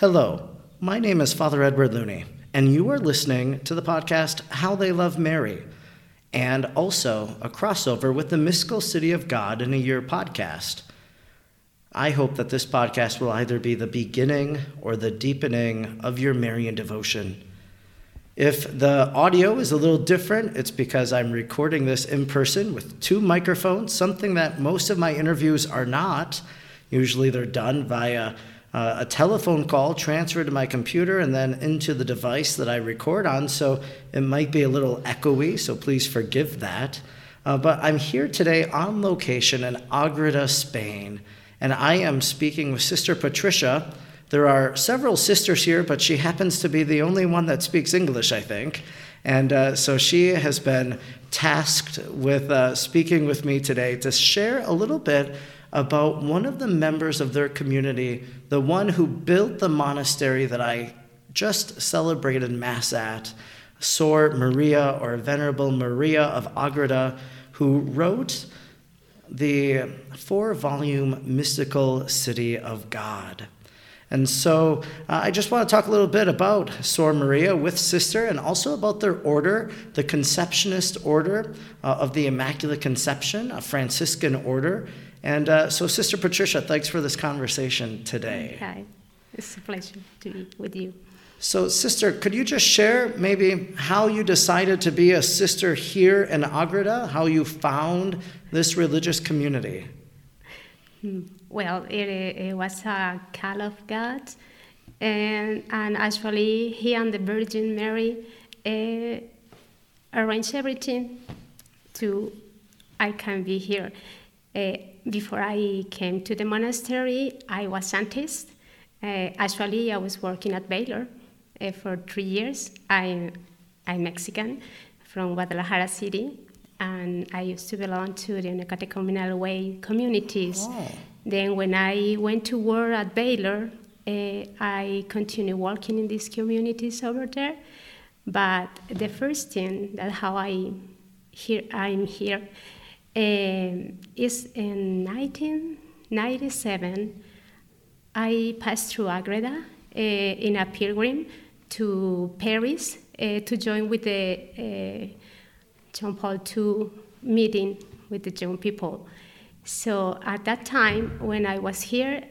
Hello, my name is Father Edward Looney, and you are listening to the podcast How They Love Mary, and also a crossover with the Mystical City of God in a Year podcast. I hope that this podcast will either be the beginning or the deepening of your Marian devotion. If the audio is a little different, it's because I'm recording this in person with two microphones, something that most of my interviews are not. Usually they're done via a telephone call transferred to my computer and then into the device that I record on, so it might be a little echoey, so please forgive that. But I'm here today on location in Agreda, Spain, and I am speaking with Sister Patricia. There are several sisters here, but she happens to be the only one that speaks English, I think. And so she has been tasked with speaking with me today to share a little bit about one of the members of their community, the one who built the monastery that I just celebrated Mass at, Sor Maria, or Venerable Maria of Agreda, who wrote the 4-volume Mystical City of God. And so I just want to talk a little bit about Sor Maria with Sister, and also about their order, the Conceptionist order of the Immaculate Conception, a Franciscan order. And so, Sister Patricia, thanks for this conversation today. Hi. It's a pleasure to be with you. So, Sister, could you just share maybe how you decided to be a sister here in Agreda, how you found this religious community? Well, it was a call of God. And actually, He and the Virgin Mary arranged everything to I can be here. Before I came to the monastery, I was scientist. Actually, I was working at Baylor for 3 years. I'm Mexican from Guadalajara city, and I used to belong to the Neocatechumenal Way communities. Oh. Then when I went to work at Baylor, I continued working in these communities over there. But the first thing that how I'm here. It's in 1997, I passed through Agreda in a pilgrim to Paris to join with the John Paul II meeting with the young people. So at that time, when I was here,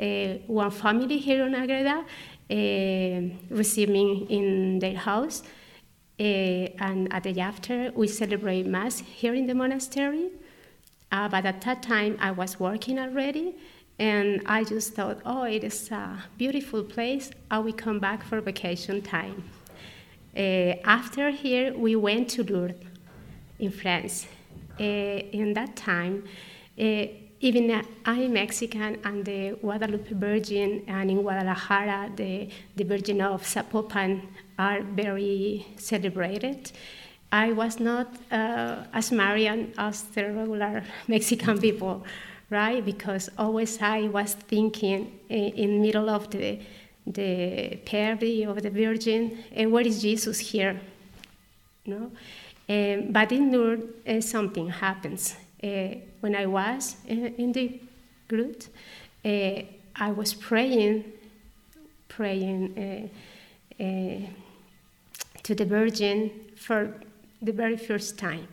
one family here in Agreda received me in their house. And at the day after, we celebrate Mass here in the monastery. But at that time, I was working already, and I just thought, oh, it is a beautiful place. I will come back for vacation time. After here, we went to Lourdes in France. In that time, even I'm Mexican, and the Guadalupe Virgin, and in Guadalajara, the Virgin of Zapopan are very celebrated. I was not as Marian as the regular Mexican people, right? Because always I was thinking in middle of the parody of the Virgin, where is Jesus here? No, but in Lourdes, something happens. When I was in the group, I was praying to the Virgin for the very first time,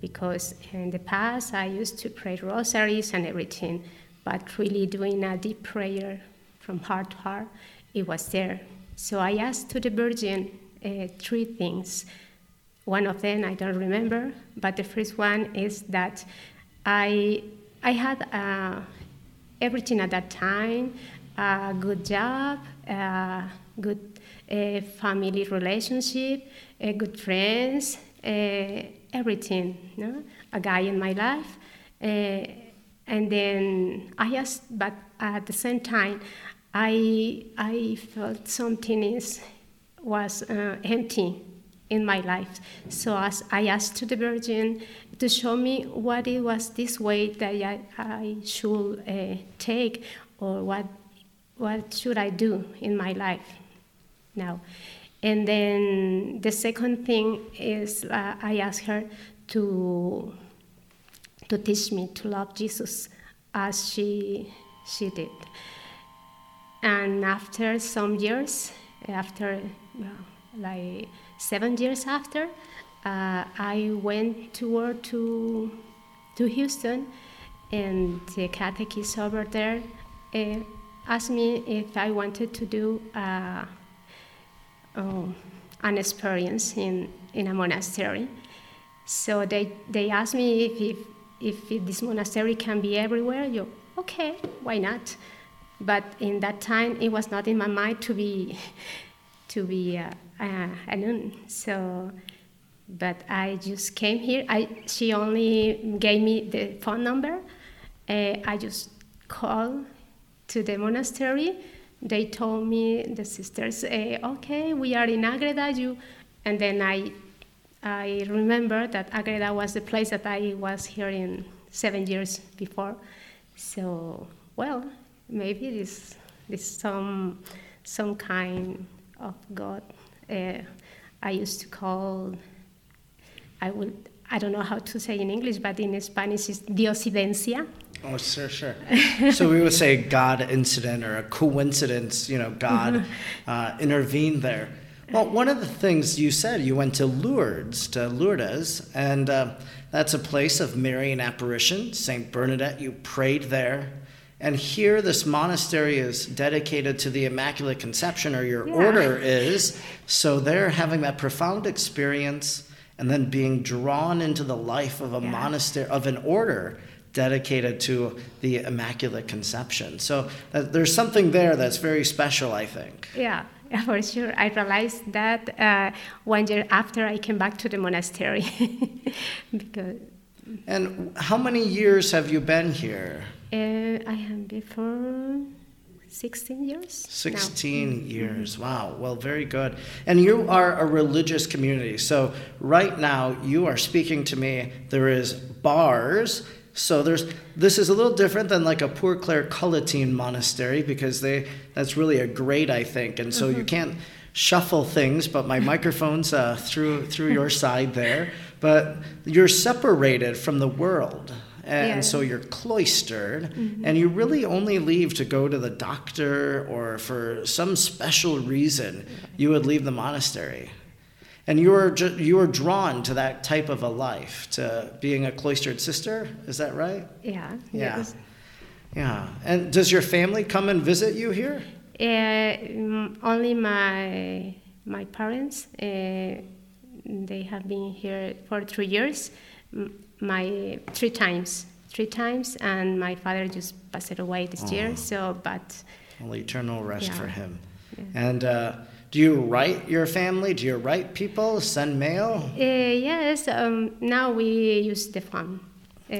because in the past I used to pray rosaries and everything, but really doing a deep prayer from heart to heart, it was there. So I asked to the Virgin 3 things. One of them I don't remember, but the first one is that I had everything at that time, a good job, good family relationship, good friends, everything, no? A guy in my life. And then I asked, but at the same time, I felt something was empty in my life. So as I asked to the Virgin to show me what it was this way that I should take, or what should I do in my life now. And then the second thing is I asked her to teach me to love Jesus as she did. And after some years, after like 7 years after, I went to work to Houston, and the catechist over there asked me if I wanted to do an experience in a monastery. So they asked me if this monastery can be everywhere. Okay, why not? But in that time, it was not in my mind to be a nun. So, but I just came here. She only gave me the phone number. I just called to the monastery. They told me, the sisters, okay, we are in Agreda. And then I remember that Agreda was the place that I was here in 7 years before. So, well, maybe this some kind of God. I used to call. I don't know how to say in English, but in Spanish it's diosidencia. Oh, sure. So we would say God incident or a coincidence. God intervened there. Well, one of the things you said, you went to Lourdes, and that's a place of Marian apparition, Saint Bernadette. You prayed there. And here, this monastery is dedicated to the Immaculate Conception, or your order is. So they're having that profound experience, and then being drawn into the life of a monastery, of an order dedicated to the Immaculate Conception. So there's something there that's very special, I think. Yeah, for sure. I realized that 1 year after I came back to the monastery, because. And how many years have you been here? I have been for 16 years. 16 now. Years. Wow. Well, very good. And you are a religious community. So right now you are speaking to me. There is bars. So this is a little different than like a Poor Clare Culletin monastery, because that's really a grade, I think. And so you can't shuffle things, but my microphone's through your side there. But you're separated from the world, and so you're cloistered, and you really only leave to go to the doctor, or for some special reason, you would leave the monastery. And you were drawn to that type of a life, to being a cloistered sister, is that right? Yeah. Yes. Yeah. And does your family come and visit you here? Only my parents. They have been here for 3 years, three times, and my father just passed away this year. So, but well, eternal rest for him. Yeah. And do you write your family? Do you write people? Send mail? Yes. Now we use the phone.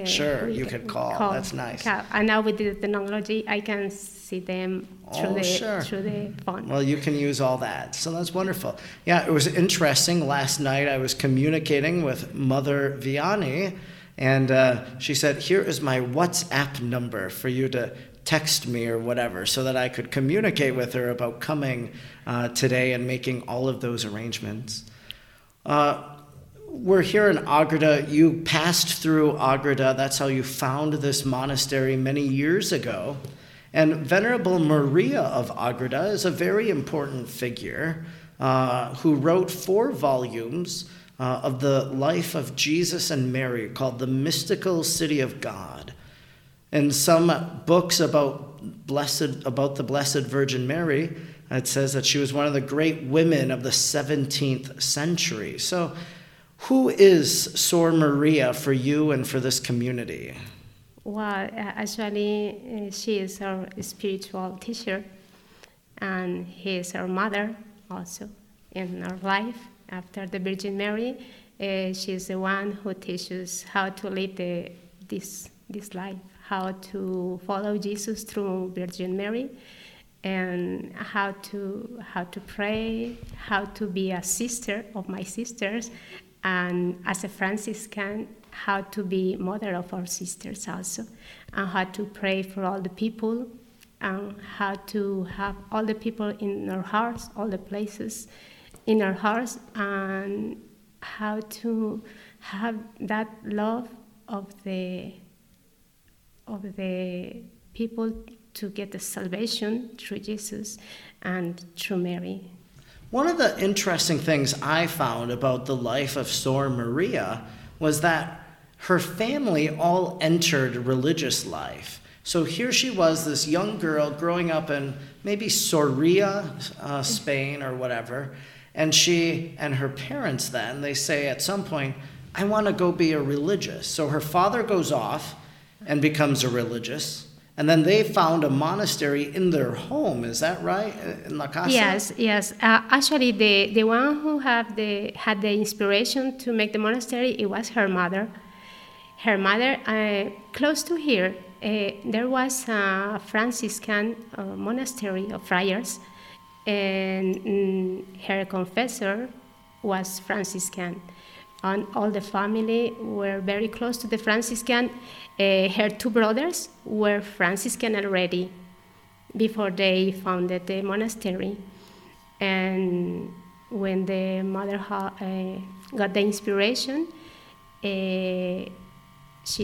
Sure, you could call. That's nice. And now with the technology, I can see them through the phone. Well, you can use all that. So that's wonderful. Yeah, it was interesting. Last night I was communicating with Mother Viani, and she said, here is my WhatsApp number for you to text me or whatever, so that I could communicate with her about coming today and making all of those arrangements. We're here in Agreda. You passed through Agreda. That's how you found this monastery many years ago. And Venerable Maria of Agreda is a very important figure who wrote 4 volumes of the life of Jesus and Mary, called The Mystical City of God. And some books about the Blessed Virgin Mary, it says that she was one of the great women of the 17th century. So who is Sor Maria for you and for this community? Well, actually, she is our spiritual teacher, and he is our mother also in our life. After the Virgin Mary, she is the one who teaches how to live this life, how to follow Jesus through Virgin Mary, and how to pray, how to be a sister of my sisters, and as a Franciscan, how to be mother of our sisters also, and how to pray for all the people, and how to have all the people in our hearts, all the places in our hearts, and how to have that love of the people to get the salvation through Jesus and through Mary. One of the interesting things I found about the life of Sor Maria was that her family all entered religious life. So here she was, this young girl growing up in maybe Soria, Spain or whatever, and she and her parents then, they say at some point, I want to go be a religious. So her father goes off and becomes a religious, and then they found a monastery in their home, is that right, in La Casa? Yes. Actually, the one who had the inspiration to make the monastery, it was her mother. Her mother, close to here, there was a Franciscan monastery of friars, and her confessor was Franciscan. And all the family were very close to the Franciscan. Her two brothers were Franciscan already before they founded the monastery. And when the mother got the inspiration, she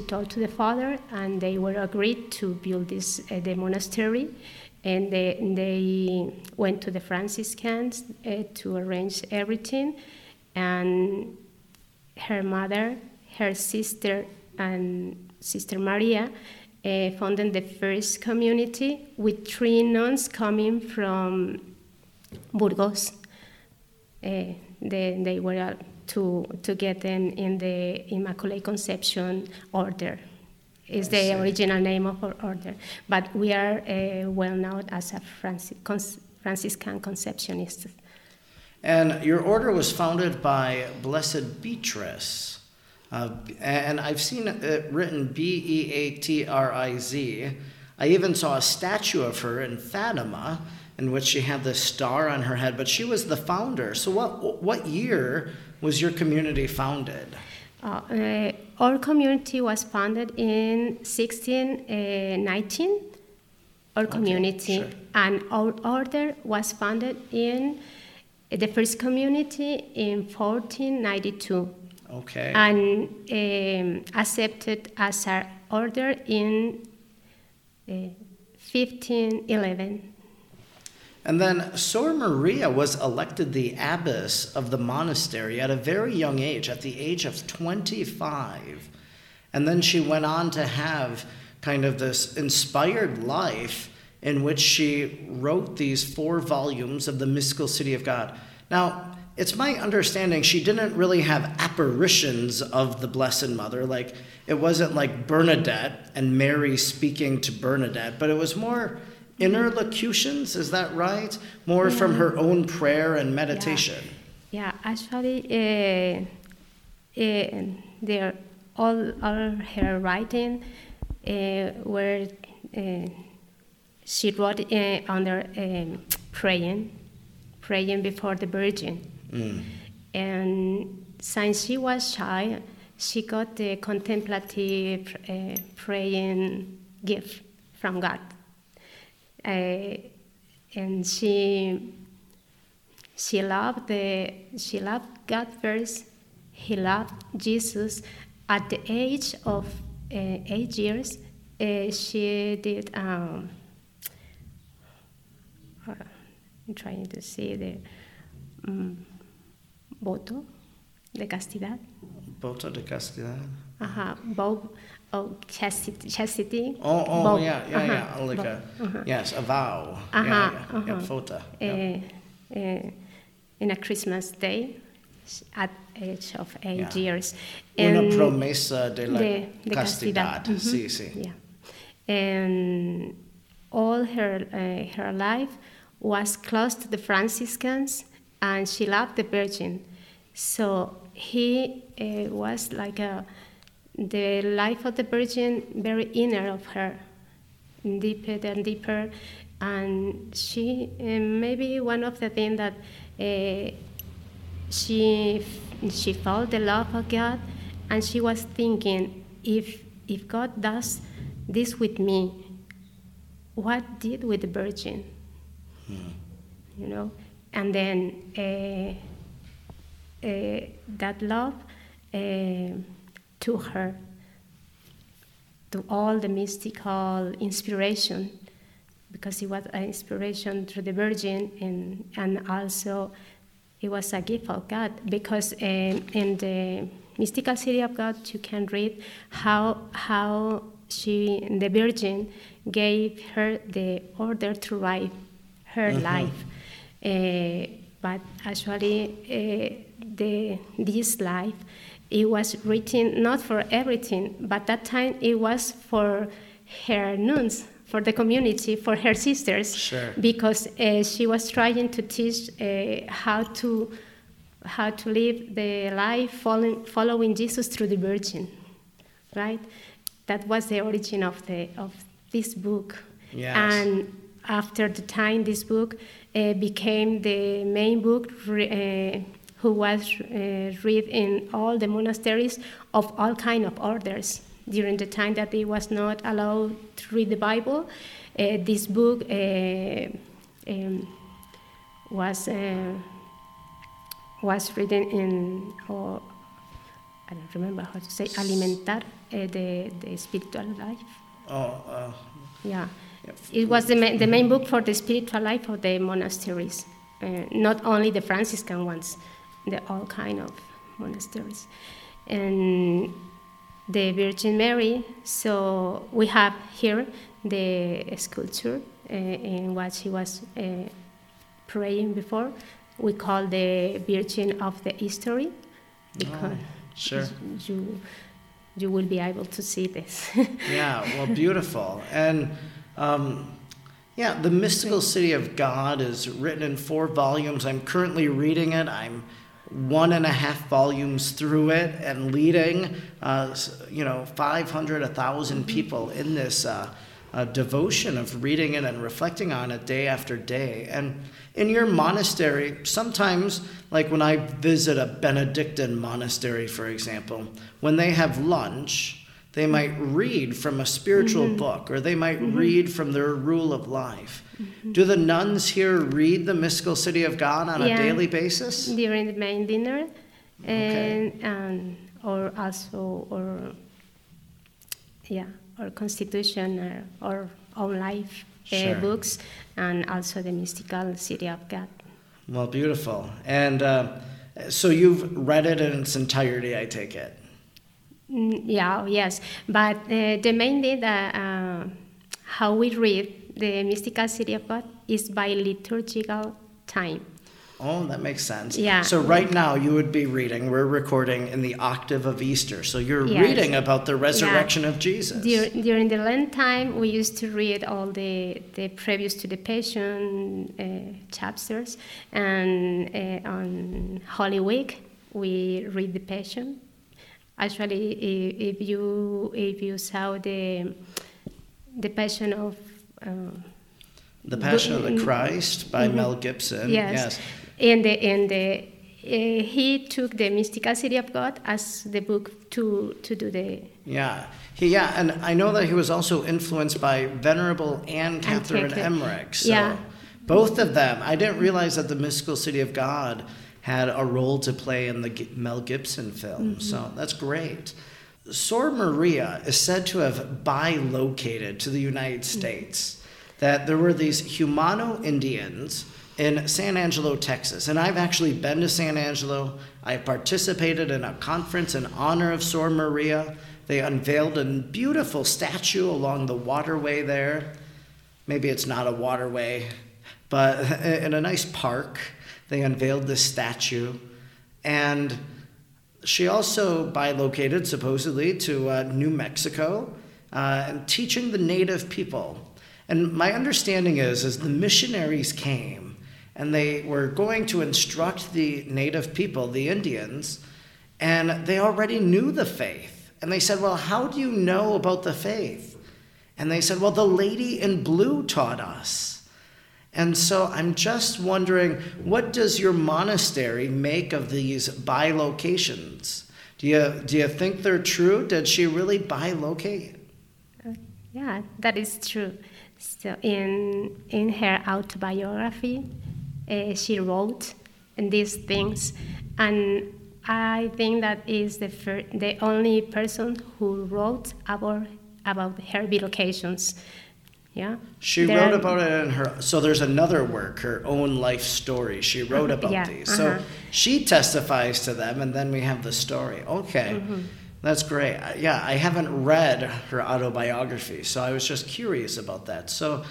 told to the father, and they were agreed to build this the monastery. And they went to the Franciscans to arrange everything. And her mother, her sister, and Sister Maria founded the first community with 3 nuns coming from Burgos. They were to get them in the Immaculate Conception order. Is the original name of our order. But we are well known as a Franciscan Conceptionist. And your order was founded by Blessed Beatrice. And I've seen it written Beatriz. I even saw a statue of her in Fatima, in which she had this star on her head, but she was the founder. So what year was your community founded? Our community was founded in 1619, our community. Okay, sure. And our order was founded in the first community in 1492. Okay. And accepted as our order in 1511. And then Sor Maria was elected the abbess of the monastery at a very young age, at the age of 25. And then she went on to have kind of this inspired life in which she wrote these 4 volumes of the Mystical City of God. Now, it's my understanding she didn't really have apparitions of the Blessed Mother. Like, it wasn't like Bernadette and Mary speaking to Bernadette, but it was more interlocutions, is that right? More from her own prayer and meditation. Yeah, actually, all her writing were she wrote under praying before the Virgin. Mm. And since she was child, she got the contemplative praying gift from God. And she loved God first. He loved Jesus. At the age of 8 years, she did. I'm trying to see the voto de castidad. Voto de castidad. Chastity. Oh, yeah, uh-huh. Yeah. Like uh-huh. Yes, a vow. Uh-huh. Yeah. Fota. In a Christmas day, at age of 8 years. And una promesa de la castidad. Mm-hmm. Sí. Yeah. And all her life was close to the Franciscans, and she loved the Virgin. So he was like the life of the Virgin, very inner of her, deeper and deeper. And she, maybe one of the things that she felt the love of God, and she was thinking, if God does this with me, what did with the Virgin? Mm-hmm. You know? And then that love to her, to all the mystical inspiration because it was an inspiration through the Virgin, and also it was a gift of God, because in the Mystical City of God you can read how she, the Virgin, gave her the order to write her life. But actually this life, it was written not for everything, but that time it was for her nuns, for the community, for her sisters, because she was trying to teach how to live the life following Jesus through the Virgin, right? That was the origin of this book. Yes. And after the time, this book became the main book who was read in all the monasteries of all kind of orders. During the time that it was not allowed to read the Bible, this book was written in, or I don't remember how to say, alimentar the spiritual life. Yeah. It was the main book for the spiritual life of the monasteries, not only the Franciscan ones, the all kind of monasteries. And the Virgin Mary, so we have here the sculpture in what she was praying before. We call the Virgin of the History, because you will be able to see this. Yeah, well, beautiful. And the Mystical City of God is written in 4 volumes. I'm currently reading it. I'm 1.5 volumes through it and leading, 500, 1,000 people in this devotion of reading it and reflecting on it day after day. And in your monastery, sometimes, like when I visit a Benedictine monastery, for example, when they have lunch, they might read from a spiritual book, or they might read from their rule of life. Do the nuns here read the Mystical City of God on a daily basis? During the main dinner, or Constitution, or own life books, and also the Mystical City of God. Well, beautiful. And so you've read it in its entirety, I take it. Yes. But the main thing that how we read the Mystical City of God is by liturgical time. Oh, that makes sense. Yeah. So right now you would be reading, we're recording in the octave of Easter, so you're reading about the resurrection of Jesus. During the Lent time, we used to read all the previous to the Passion chapters, and on Holy Week, we read the Passion. Actually, if you saw the Passion of the Passion of the Christ by Mel Gibson, yes, and he took the Mystical City of God as the book to do the and I know that he was also influenced by Venerable Anne Catherine Emmerich. So both of them, I didn't realize that the Mystical City of God had a role to play in the Mel Gibson film. So that's great. Sor Maria is said to have bilocated to the United States, that there were these Humano Indians in San Angelo, Texas. And I've actually been to San Angelo. I participated in a conference in honor of Sor Maria. They unveiled a beautiful statue along the waterway there. Maybe it's not a waterway, but in a nice park. They unveiled this statue, and she also bilocated, supposedly, to New Mexico, and teaching the native people. And my understanding is the missionaries came, and they were going to instruct the native people, the Indians, and they already knew the faith. And they said, well, how do you know about the faith? And they said, well, the lady in blue taught us. And so I'm just wondering, what does your monastery make of these bilocations? Do you think they're true? Did she really bilocate? Yeah, that is true. So in her autobiography, she wrote these things, and I think that is the only person who wrote about her bilocations. Yeah. She wrote about it in her, so there's another work, her own life story. She wrote about these. Uh-huh. So she testifies to them, and then we have the story. Okay. Mm-hmm. That's great. Yeah, I haven't read her autobiography, so I was just curious about that. So,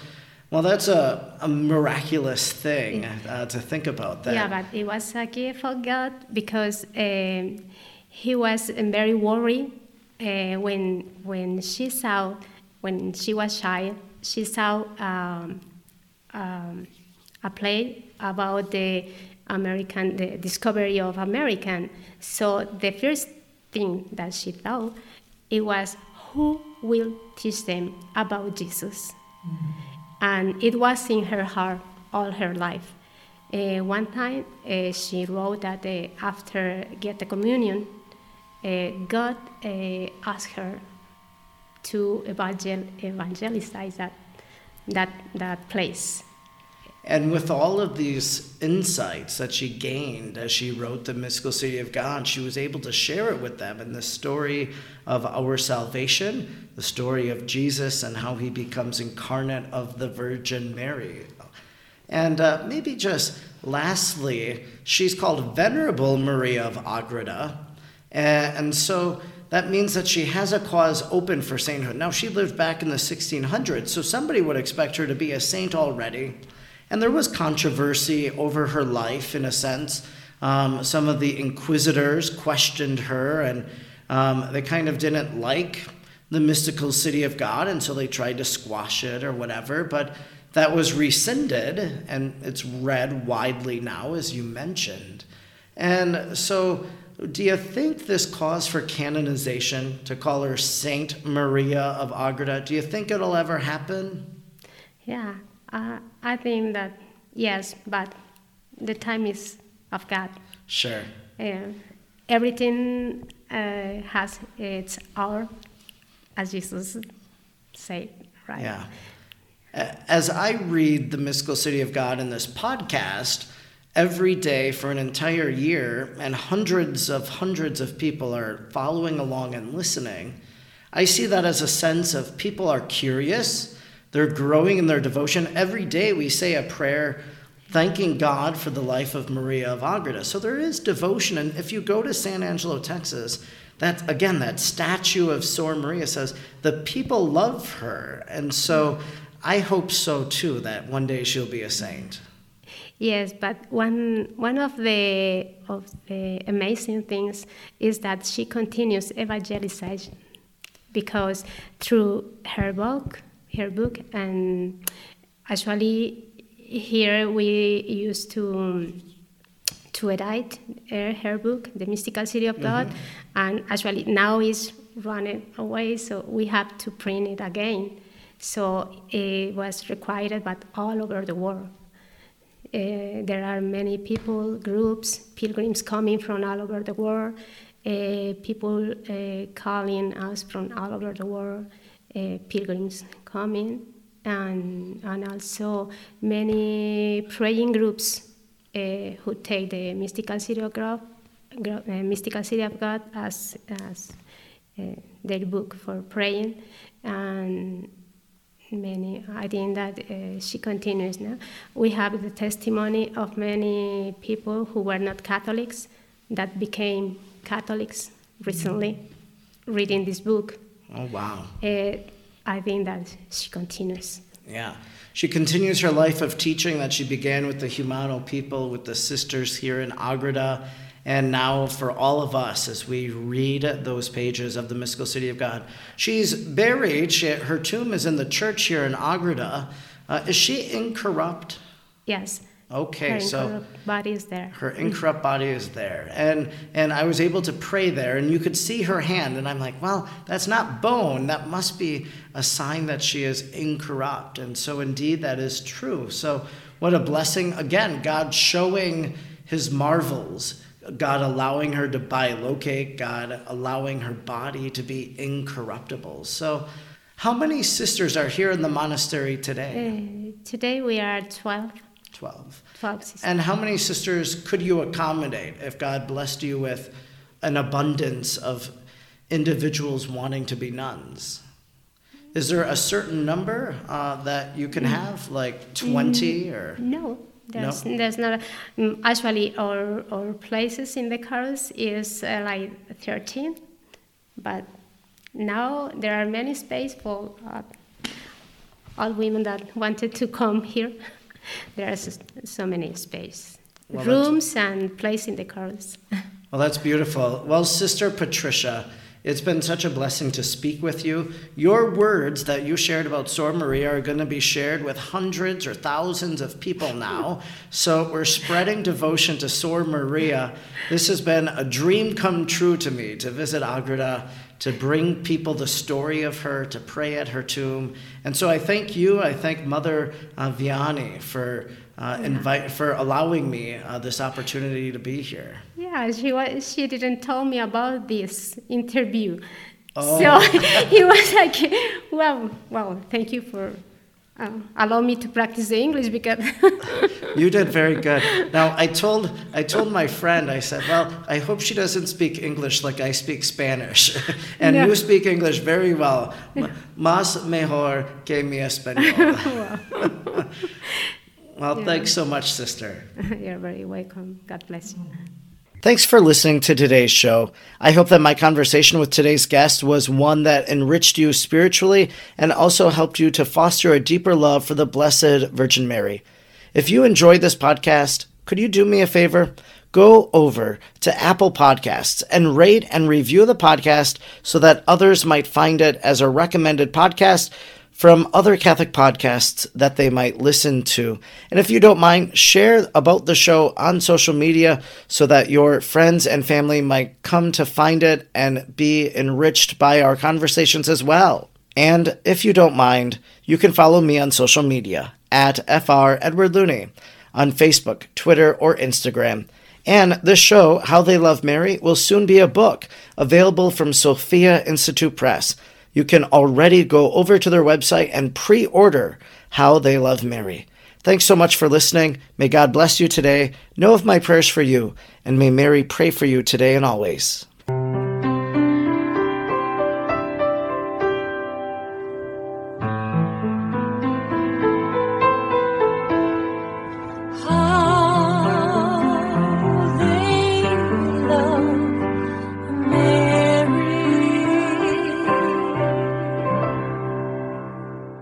well, that's a miraculous thing to think about. That. Yeah, but it was a gift of God, because he was very worried when she was child. She saw a play about the American, the discovery of American. So the first thing that she thought, it was, who will teach them about Jesus? Mm-hmm. And it was in her heart all her life. One time she wrote that after get the communion, God asked her to evangelize that place. And with all of these insights that she gained as she wrote The Mystical City of God, she was able to share it with them in the story of our salvation, the story of Jesus and how he becomes incarnate of the Virgin Mary. And maybe just lastly, she's called Venerable Maria of Agreda. And so that means that she has a cause open for sainthood. Now, she lived back in the 1600s, so somebody would expect her to be a saint already. And there was controversy over her life, in a sense. Some of the inquisitors questioned her, and they kind of didn't like the Mystical City of God, and so they tried to squash it or whatever. But that was rescinded, and it's read widely now, as you mentioned. And so do you think this cause for canonization, to call her Saint Maria of Agreda, do you think it'll ever happen? Yeah. I think that, yes, but the time is of God. Sure. Everything has its hour, as Jesus said, right? Yeah. As I read The Mystical City of God in this podcast, every day for an entire year, and hundreds of people are following along and listening, I see that as a sense of people are curious. They're growing in their devotion. Every day we say a prayer thanking God for the life of Maria of Agreda. So there is devotion. And if you go to San Angelo, Texas, that statue of Sor Maria says the people love her. And so I hope so too, that one day she'll be a saint. Yes, but one of the amazing things is that she continues evangelization, because through her book, and actually here we used to edit her book, The Mystical City of God, mm-hmm. and actually now it's running away, so we have to print it again. So it was required, but all over the world. There are many people, groups, pilgrims coming from all over the world, people calling us from all over the world. Pilgrims coming, and also many praying groups who take the Mystical City of God, as their book for praying, and many. I think that she continues now. We have the testimony of many people who were not Catholics that became Catholics recently, reading this book. Oh, wow. I think that she continues. Yeah. She continues her life of teaching that she began with the Humano people, with the sisters here in Agreda, and now for all of us as we read those pages of The Mystical City of God. She's buried. Her tomb is in the church here in Agreda. Is she incorrupt? Yes. Okay, so her incorrupt body is there. Her incorrupt body is there. And I was able to pray there, and you could see her hand, and I'm like, well, that's not bone. That must be a sign that she is incorrupt. And so indeed that is true. So what a blessing. Again, God showing his marvels, God allowing her to bilocate, God allowing her body to be incorruptible. So how many sisters are here in the monastery today? Today we are 12. 12 sisters. And how many sisters could you accommodate if God blessed you with an abundance of individuals wanting to be nuns? Is there a certain number that you can have, like 20 or? No, there's not. Actually, our places in the carols is like 13, but now there are many space for all women that wanted to come here. There are so many space, rooms and place in the carols. Well, that's beautiful. Well, Sister Patricia, it's been such a blessing to speak with you. Your words that you shared about Sor Maria are going to be shared with hundreds or thousands of people now. So we're spreading devotion to Sor Maria. This has been a dream come true to me, to visit Agreda, to bring people the story of her, to pray at her tomb. And so I thank you. I thank Mother Viani for allowing me this opportunity to be here. Yeah, she didn't tell me about this interview. Oh. So it was like, well, thank you for allowing me to practice the English, because you did very good. Now I told my friend, I said, well, I hope she doesn't speak English like I speak Spanish, and you speak English very well, más mejor que mi español. Well, thanks so much, sister. You're very welcome. God bless you. Thanks for listening to today's show. I hope that my conversation with today's guest was one that enriched you spiritually and also helped you to foster a deeper love for the Blessed Virgin Mary. If you enjoyed this podcast, could you do me a favor? Go over to Apple Podcasts and rate and review the podcast so that others might find it as a recommended podcast from other Catholic podcasts that they might listen to. And if you don't mind, share about the show on social media so that your friends and family might come to find it and be enriched by our conversations as well. And if you don't mind, you can follow me on social media at Fr. Edward Looney on Facebook, Twitter, or Instagram. And this show, How They Love Mary, will soon be a book available from Sophia Institute Press. You can already go over to their website and pre-order How They Love Mary. Thanks so much for listening. May God bless you today. Know of my prayers for you, and may Mary pray for you today and always.